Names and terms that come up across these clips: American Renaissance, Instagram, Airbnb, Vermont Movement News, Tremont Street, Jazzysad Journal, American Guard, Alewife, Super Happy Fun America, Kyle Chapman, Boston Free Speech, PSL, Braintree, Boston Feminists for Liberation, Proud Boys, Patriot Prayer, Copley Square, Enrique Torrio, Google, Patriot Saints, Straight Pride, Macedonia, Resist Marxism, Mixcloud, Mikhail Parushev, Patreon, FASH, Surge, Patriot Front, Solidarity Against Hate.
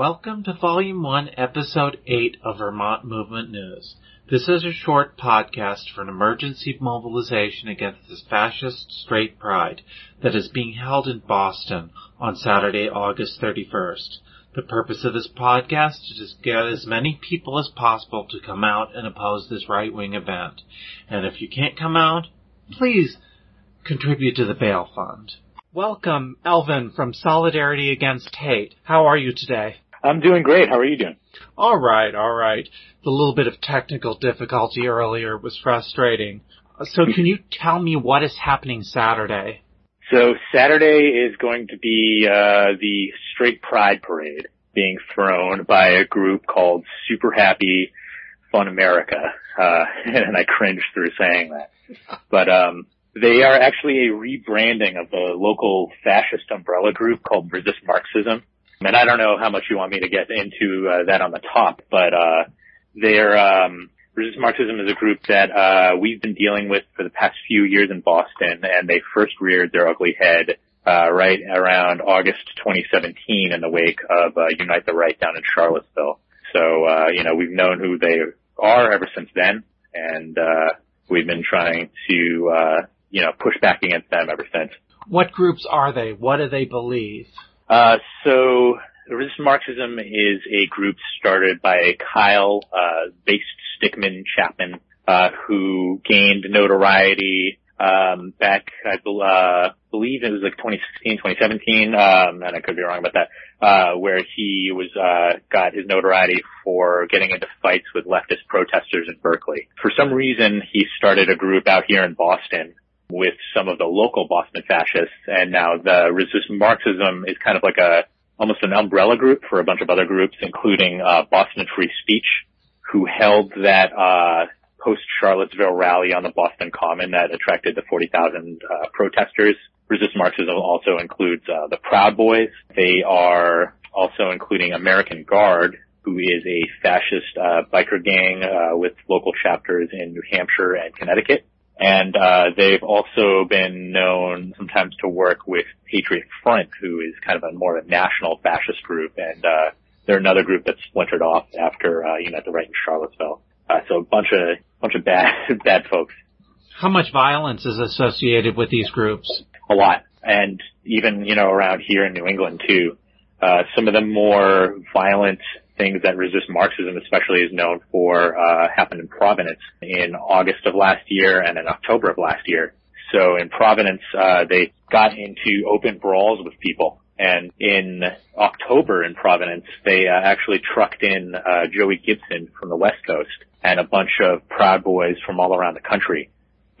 Welcome to Volume 1, Episode 8 of Vermont Movement News. This is a short podcast for an emergency mobilization against this fascist straight pride that is being held in Boston on Saturday, August 31st. The purpose of this podcast is to get as many people as possible to come out and oppose this right-wing event. And if you can't come out, please contribute to the bail fund. Welcome, Elvin from Solidarity Against Hate. How are you today? I'm doing great. How are you doing? All right. The little bit of technical difficulty earlier was frustrating. So can you tell me what is happening Saturday? So Saturday is going to be the Straight Pride Parade being thrown by a group called Super Happy Fun America. And I cringed through saying that. But they are actually a rebranding of a local fascist umbrella group called Resist Marxism. And I don't know how much you want me to get into that on the top, but Resist Marxism is a group that we've been dealing with for the past few years in Boston, and they first reared their ugly head right around August 2017 in the wake of Unite the Right down in Charlottesville. So, we've known who they are ever since then, and we've been trying to, push back against them ever since. What groups are they? What do they believe? So Resist Marxism is a group started by Kyle based Stickman Chapman, who gained notoriety back, I believe it was like 2016, 2017, and I could be wrong about that, where he was got his notoriety for getting into fights with leftist protesters in Berkeley. For some reason, he started a group out here in Boston with some of the local Boston fascists, and now the Resist Marxism is kind of like almost an umbrella group for a bunch of other groups, including Boston Free Speech, who held that post-Charlottesville rally on the Boston Common that attracted the 40,000 protesters. Resist Marxism also includes the Proud Boys. They are also including American Guard, who is a fascist biker gang with local chapters in New Hampshire and Connecticut. And they've also been known sometimes to work with Patriot Front, who is kind of a more national fascist group, and they're another group that splintered off after Unite the Right in Charlottesville. So a bunch of bad folks. How much violence is associated with these groups? A lot, and even around here in New England too. Some of the more violent things that Resist Marxism especially is known for happened in Providence in August of last year and in October of last year. So in Providence, they got into open brawls with people. And in October in Providence, they actually trucked in Joey Gibson from the West Coast and a bunch of Proud Boys from all around the country.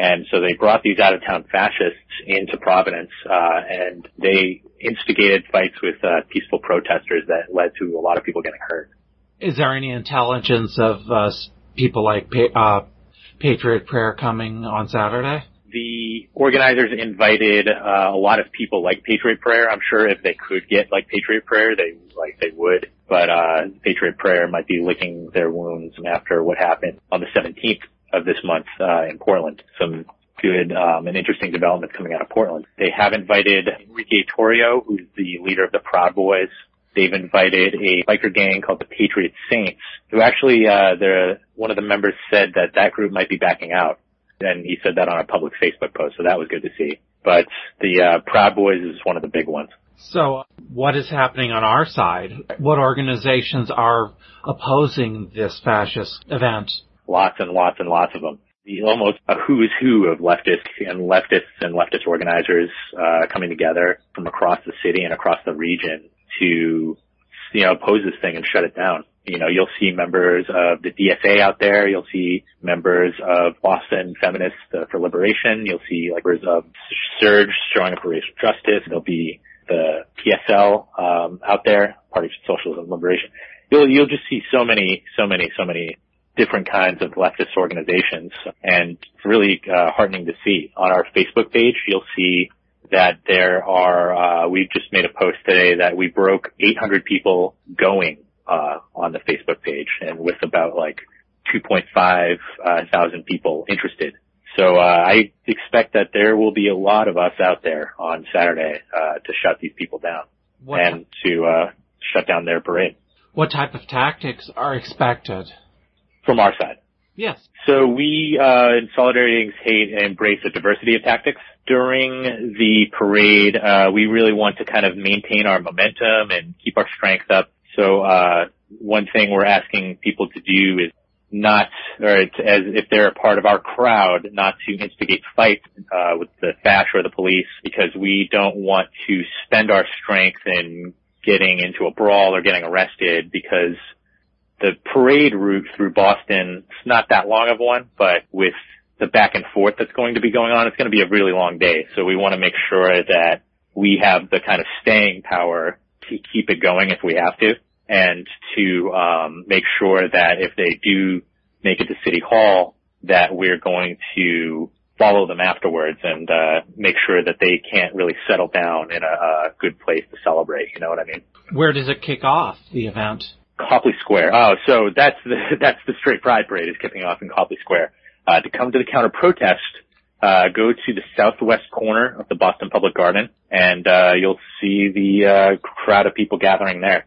And so they brought these out-of-town fascists into Providence, and they instigated fights with peaceful protesters that led to a lot of people getting hurt. Is there any intelligence of people like Patriot Prayer coming on Saturday? The organizers invited a lot of people like Patriot Prayer. I'm sure if they could get like Patriot Prayer, they would. But Patriot Prayer might be licking their wounds after what happened on the 17th. Of this month in Portland. Some good and interesting developments coming out of Portland. They have invited Enrique Torrio, who's the leader of the Proud Boys. They've invited a biker gang called the Patriot Saints, who actually one of the members said that group might be backing out. And he said that on a public Facebook post, so that was good to see. But the Proud Boys is one of the big ones. So what is happening on our side? What organizations are opposing this fascist event? Lots and lots and lots of them. Almost a who's who of leftists and leftist organizers coming together from across the city and across the region to oppose this thing and shut it down. You'll see members of the DSA out there. You'll see members of Boston Feminists for Liberation. You'll see members of Surge showing up for racial justice. There'll be the PSL out there, Party for Socialism Liberation. You'll just see so many different kinds of leftist organizations, and it's really heartening to see. On our Facebook page, you'll see that there are, we've just made a post today that we broke 800 people going on the Facebook page, and with about 2,500 people interested. So I expect that there will be a lot of us out there on Saturday to shut these people down and to shut down their parade. What type of tactics are expected? From our side? Yes. So we, in Solidarity Against Hate, embrace a diversity of tactics. During the parade, we really want to kind of maintain our momentum and keep our strength up. So, one thing we're asking people to do is not, or it's as if they're a part of our crowd, not to instigate fights with the FASH or the police, because we don't want to spend our strength in getting into a brawl or getting arrested, because the parade route through Boston, it's not that long of one, but with the back and forth that's going to be going on, it's going to be a really long day. So we want to make sure that we have the kind of staying power to keep it going if we have to, and to make sure that if they do make it to City Hall, that we're going to follow them afterwards and make sure that they can't really settle down in a good place to celebrate, you know what I mean? Where does it kick off, the event? Copley Square. Oh, so that's the Straight Pride Parade is kicking off in Copley Square. To come to the counter-protest, go to the southwest corner of the Boston Public Garden, and you'll see the crowd of people gathering there.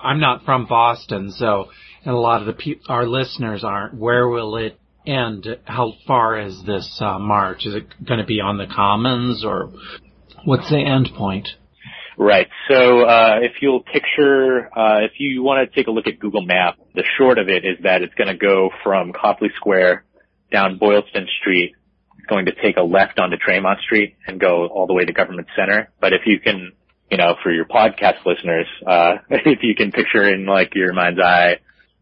I'm not from Boston, so, and a lot of the our listeners aren't. Where will it end? How far is this march? Is it going to be on the Commons, or what's the end point? Right. So, if you'll picture, if you want to take a look at Google Maps, the short of it is that it's going to go from Copley Square down Boylston Street. It's going to take a left onto Tremont Street and go all the way to Government Center. But if you can, you know, for your podcast listeners, if you can picture in like your mind's eye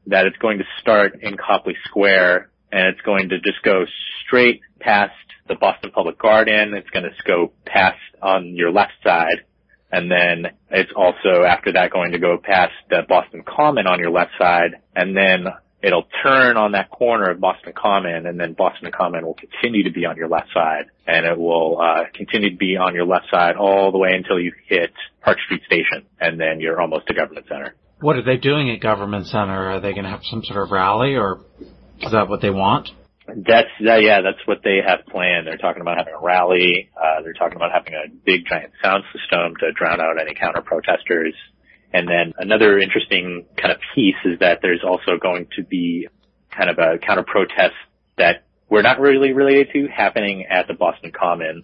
that it's going to start in Copley Square and it's going to just go straight past the Boston Public Garden. It's going to go past on your left side. And then it's also after that going to go past the Boston Common on your left side, and then it'll turn on that corner of Boston Common, and then Boston Common will continue to be on your left side, and it will continue to be on your left side all the way until you hit Park Street Station, and then you're almost to Government Center. What are they doing at Government Center? Are they going to have some sort of rally, or is that what they want? That's what they have planned. They're talking about having a rally. They're talking about having a big, giant sound system to drown out any counter-protesters. And then another interesting kind of piece is that there's also going to be kind of a counter-protest that we're not really related to happening at the Boston Common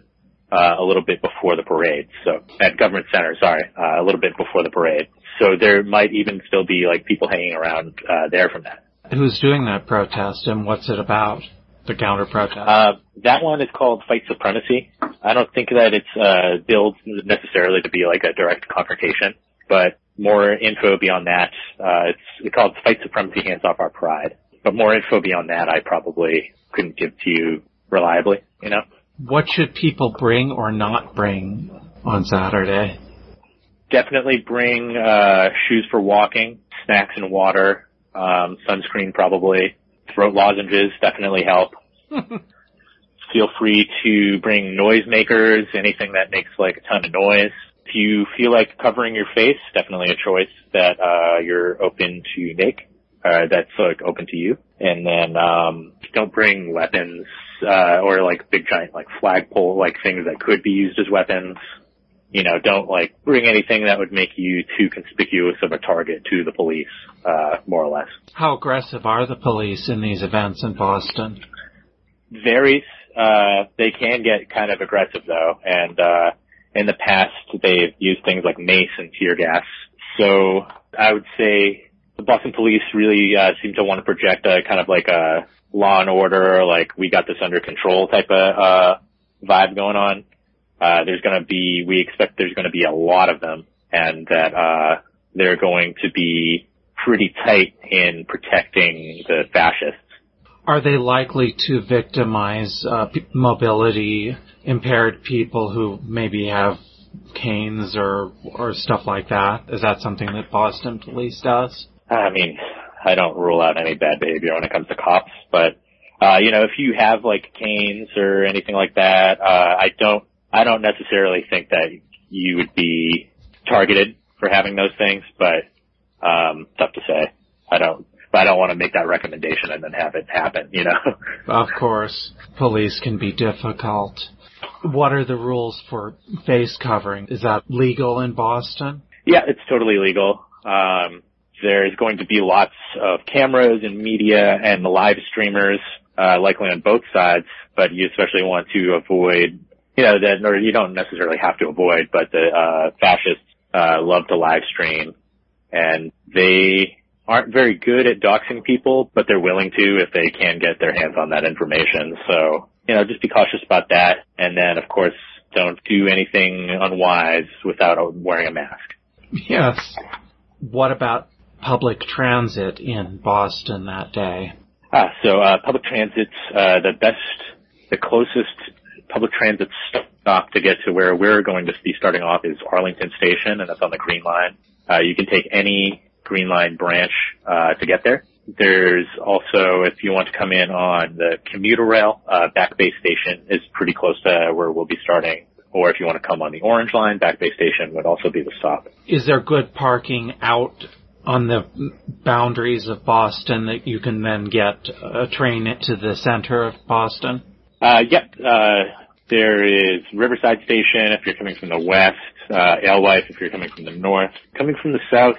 a little bit before the parade. So at Government Center, a little bit before the parade. So there might even still be like people hanging around there from that. Who's doing that protest and what's it about? The counter protest. That one is called Fight Supremacy. I don't think that it's billed necessarily to be like a direct confrontation, but more info beyond that. It's called Fight Supremacy, Hands Off Our Pride. But more info beyond that, I probably couldn't give to you reliably. You know. What should people bring or not bring on Saturday? Definitely bring shoes for walking, snacks and water, sunscreen probably. Throat lozenges definitely help. Feel free to bring noisemakers, anything that makes like a ton of noise. If you feel like covering your face, definitely a choice that you're open to make, that's like open to you. And then don't bring weapons or like big giant like flagpole like things that could be used as weapons. You know, don't like bring anything that would make you too conspicuous of a target to the police, more or less. How aggressive are the police in these events in Boston? Varies. They can get kind of aggressive though, and in the past they've used things like mace and tear gas. So I would say the Boston police really seem to want to project a kind of like a law and order, like we got this under control type of vibe going on. We expect there's gonna be a lot of them, and that, they're going to be pretty tight in protecting the fascists. Are they likely to victimize, mobility impaired people who maybe have canes or stuff like that? Is that something that Boston police does? I mean, I don't rule out any bad behavior when it comes to cops, but, you know, if you have like canes or anything like that, I don't necessarily think that you would be targeted for having those things, but tough to say. I don't want to make that recommendation and then have it happen, you know. Of course, police can be difficult. What are the rules for face covering? Is that legal in Boston? Yeah, it's totally legal. There's going to be lots of cameras and media and live streamers, likely on both sides, but you especially want to avoid, you know, that, or you don't necessarily have to avoid, but the, fascists, love to live stream, and they aren't very good at doxing people, but they're willing to if they can get their hands on that information. So, you know, just be cautious about that. And then, of course, don't do anything unwise without wearing a mask. Yes. What about public transit in Boston that day? So public transit's the closest public transit stop to get to where we're going to be starting off is Arlington Station, and that's on the Green Line. You can take any Green Line branch to get there. There's also, if you want to come in on the commuter rail, Back Bay Station is pretty close to where we'll be starting. Or if you want to come on the Orange Line, Back Bay Station would also be the stop. Is there good parking out on the boundaries of Boston that you can then get a train to the center of Boston? Yep. There is Riverside Station if you're coming from the west, Alewife if you're coming from the north. Coming from the south,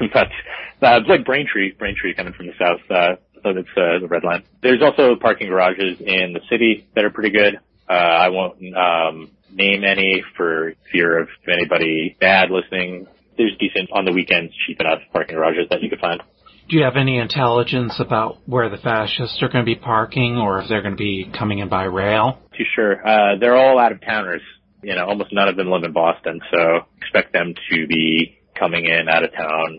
it's like Braintree coming from the south, so that's the red line. There's also parking garages in the city that are pretty good. I won't name any for fear of anybody bad listening. There's decent, on the weekends, cheap enough parking garages that you could find. Do you have any intelligence about where the fascists are going to be parking or if they're going to be coming in by rail? Too sure. They're all out-of-towners. You know, almost none of them live in Boston, so expect them to be coming in out of town.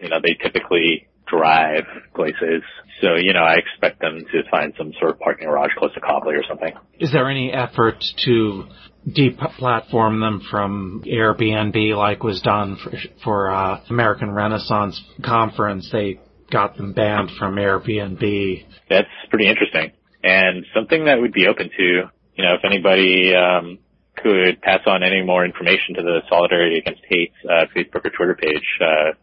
You know, they typically drive places. So, you know, I expect them to find some sort of parking garage close to Copley or something. Is there any effort to deplatform them from Airbnb like was done for American Renaissance Conference? They got them banned from Airbnb. That's pretty interesting. And something that we'd be open to, you know, if anybody could pass on any more information to the Solidarity Against Hate Facebook or Twitter page,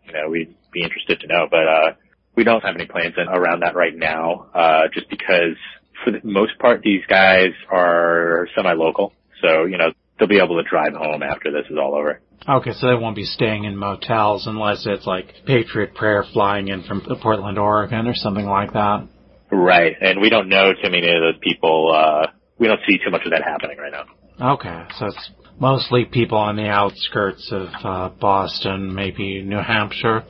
you know, we'd be interested to know. But we don't have any plans around that right now, just because for the most part these guys are semi-local. So, you know, they'll be able to drive home after this is all over. Okay, so they won't be staying in motels unless it's like Patriot Prayer flying in from Portland, Oregon or something like that. Right, and we don't know too many of those people. We don't see too much of that happening right now. Okay, so it's mostly people on the outskirts of Boston, maybe New Hampshire.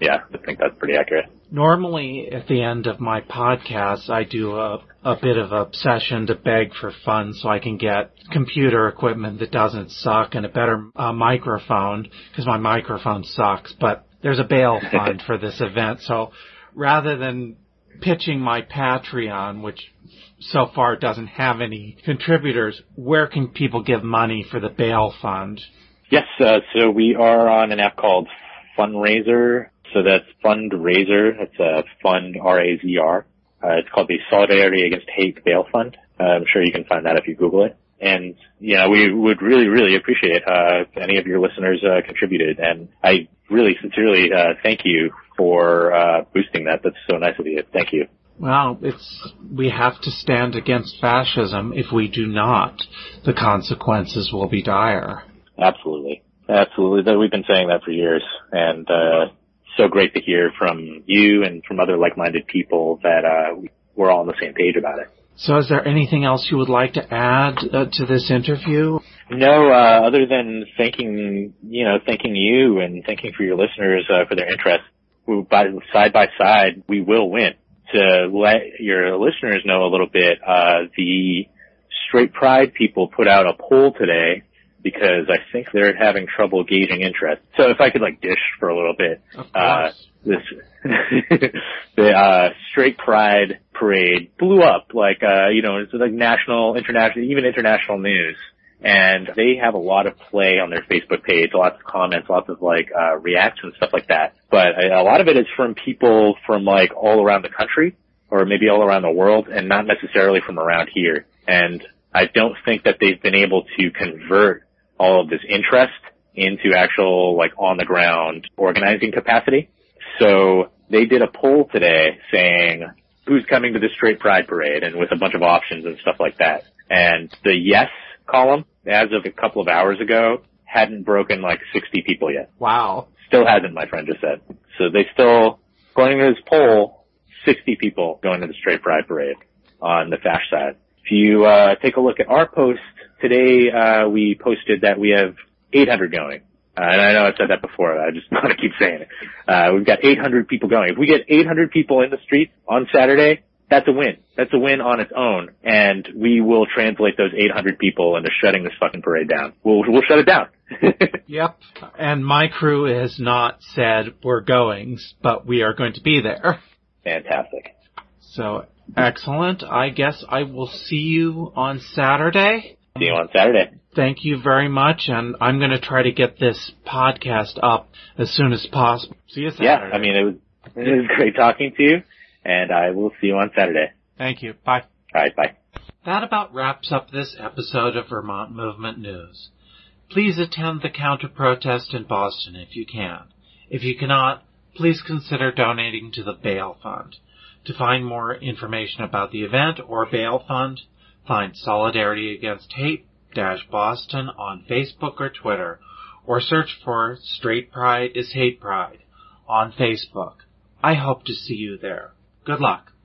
Yeah, I think that's pretty accurate. Normally, at the end of my podcast, I do a bit of a session to beg for funds so I can get computer equipment that doesn't suck and a better microphone, because my microphone sucks, but there's a bail fund for this event. So rather than pitching my Patreon, which so far doesn't have any contributors, where can people give money for the bail fund? Yes, so we are on an app called Fundraiser. So that's Fundraiser. It's a fund, R-A-Z-R. It's called the Solidarity Against Hate Bail Fund. I'm sure you can find that if you Google it. And, you know, we would really, really appreciate if any of your listeners contributed. And I really sincerely thank you for boosting that. That's so nice of you. Thank you. Well, we have to stand against fascism. If we do not, the consequences will be dire. Absolutely. Absolutely. We've been saying that for years. And so great to hear from you and from other like-minded people that we're all on the same page about it. So is there anything else you would like to add to this interview? No, other than thanking you and thanking for your listeners for their interest. Side by side, we will win. To let your listeners know a little bit, the Straight Pride people put out a poll today because I think they're having trouble gauging interest. So if I could dish for a little bit, the Straight Pride parade blew up it's like national, international, even international news. And they have a lot of play on their Facebook page, lots of comments, lots of reactions, stuff like that. But a lot of it is from people from all around the country or maybe all around the world and not necessarily from around here. And I don't think that they've been able to convert all of this interest into actual, on-the-ground organizing capacity. So they did a poll today saying, who's coming to the Straight Pride Parade, and with a bunch of options and stuff like that. And the yes column, as of a couple of hours ago, hadn't broken, 60 people yet. Wow. Still hasn't, my friend just said. So they still, according to this poll, 60 people going to the Straight Pride Parade on the Fash side. If you take a look at our post today, we posted that we have 800 going. And I know I've said that before. I just want to keep saying it. We've got 800 people going. If we get 800 people in the streets on Saturday, that's a win. That's a win on its own. And we will translate those 800 people into shutting this fucking parade down. We'll shut it down. Yep. And my crew has not said we're going, but we are going to be there. Fantastic. So excellent. I guess I will see you on Saturday. See you on Saturday. Thank you very much, and I'm going to try to get this podcast up as soon as possible. See you Saturday. Yeah, I mean, it was great talking to you, and I will see you on Saturday. Thank you. Bye. All right, bye. That about wraps up this episode of Vermont Movement News. Please attend the counter-protest in Boston if you can. If you cannot, please consider donating to the Bail Fund. To find more information about the event or Bail Fund, find Solidarity Against Hate-Boston on Facebook or Twitter, or search for Straight Pride is Hate Pride on Facebook. I hope to see you there. Good luck.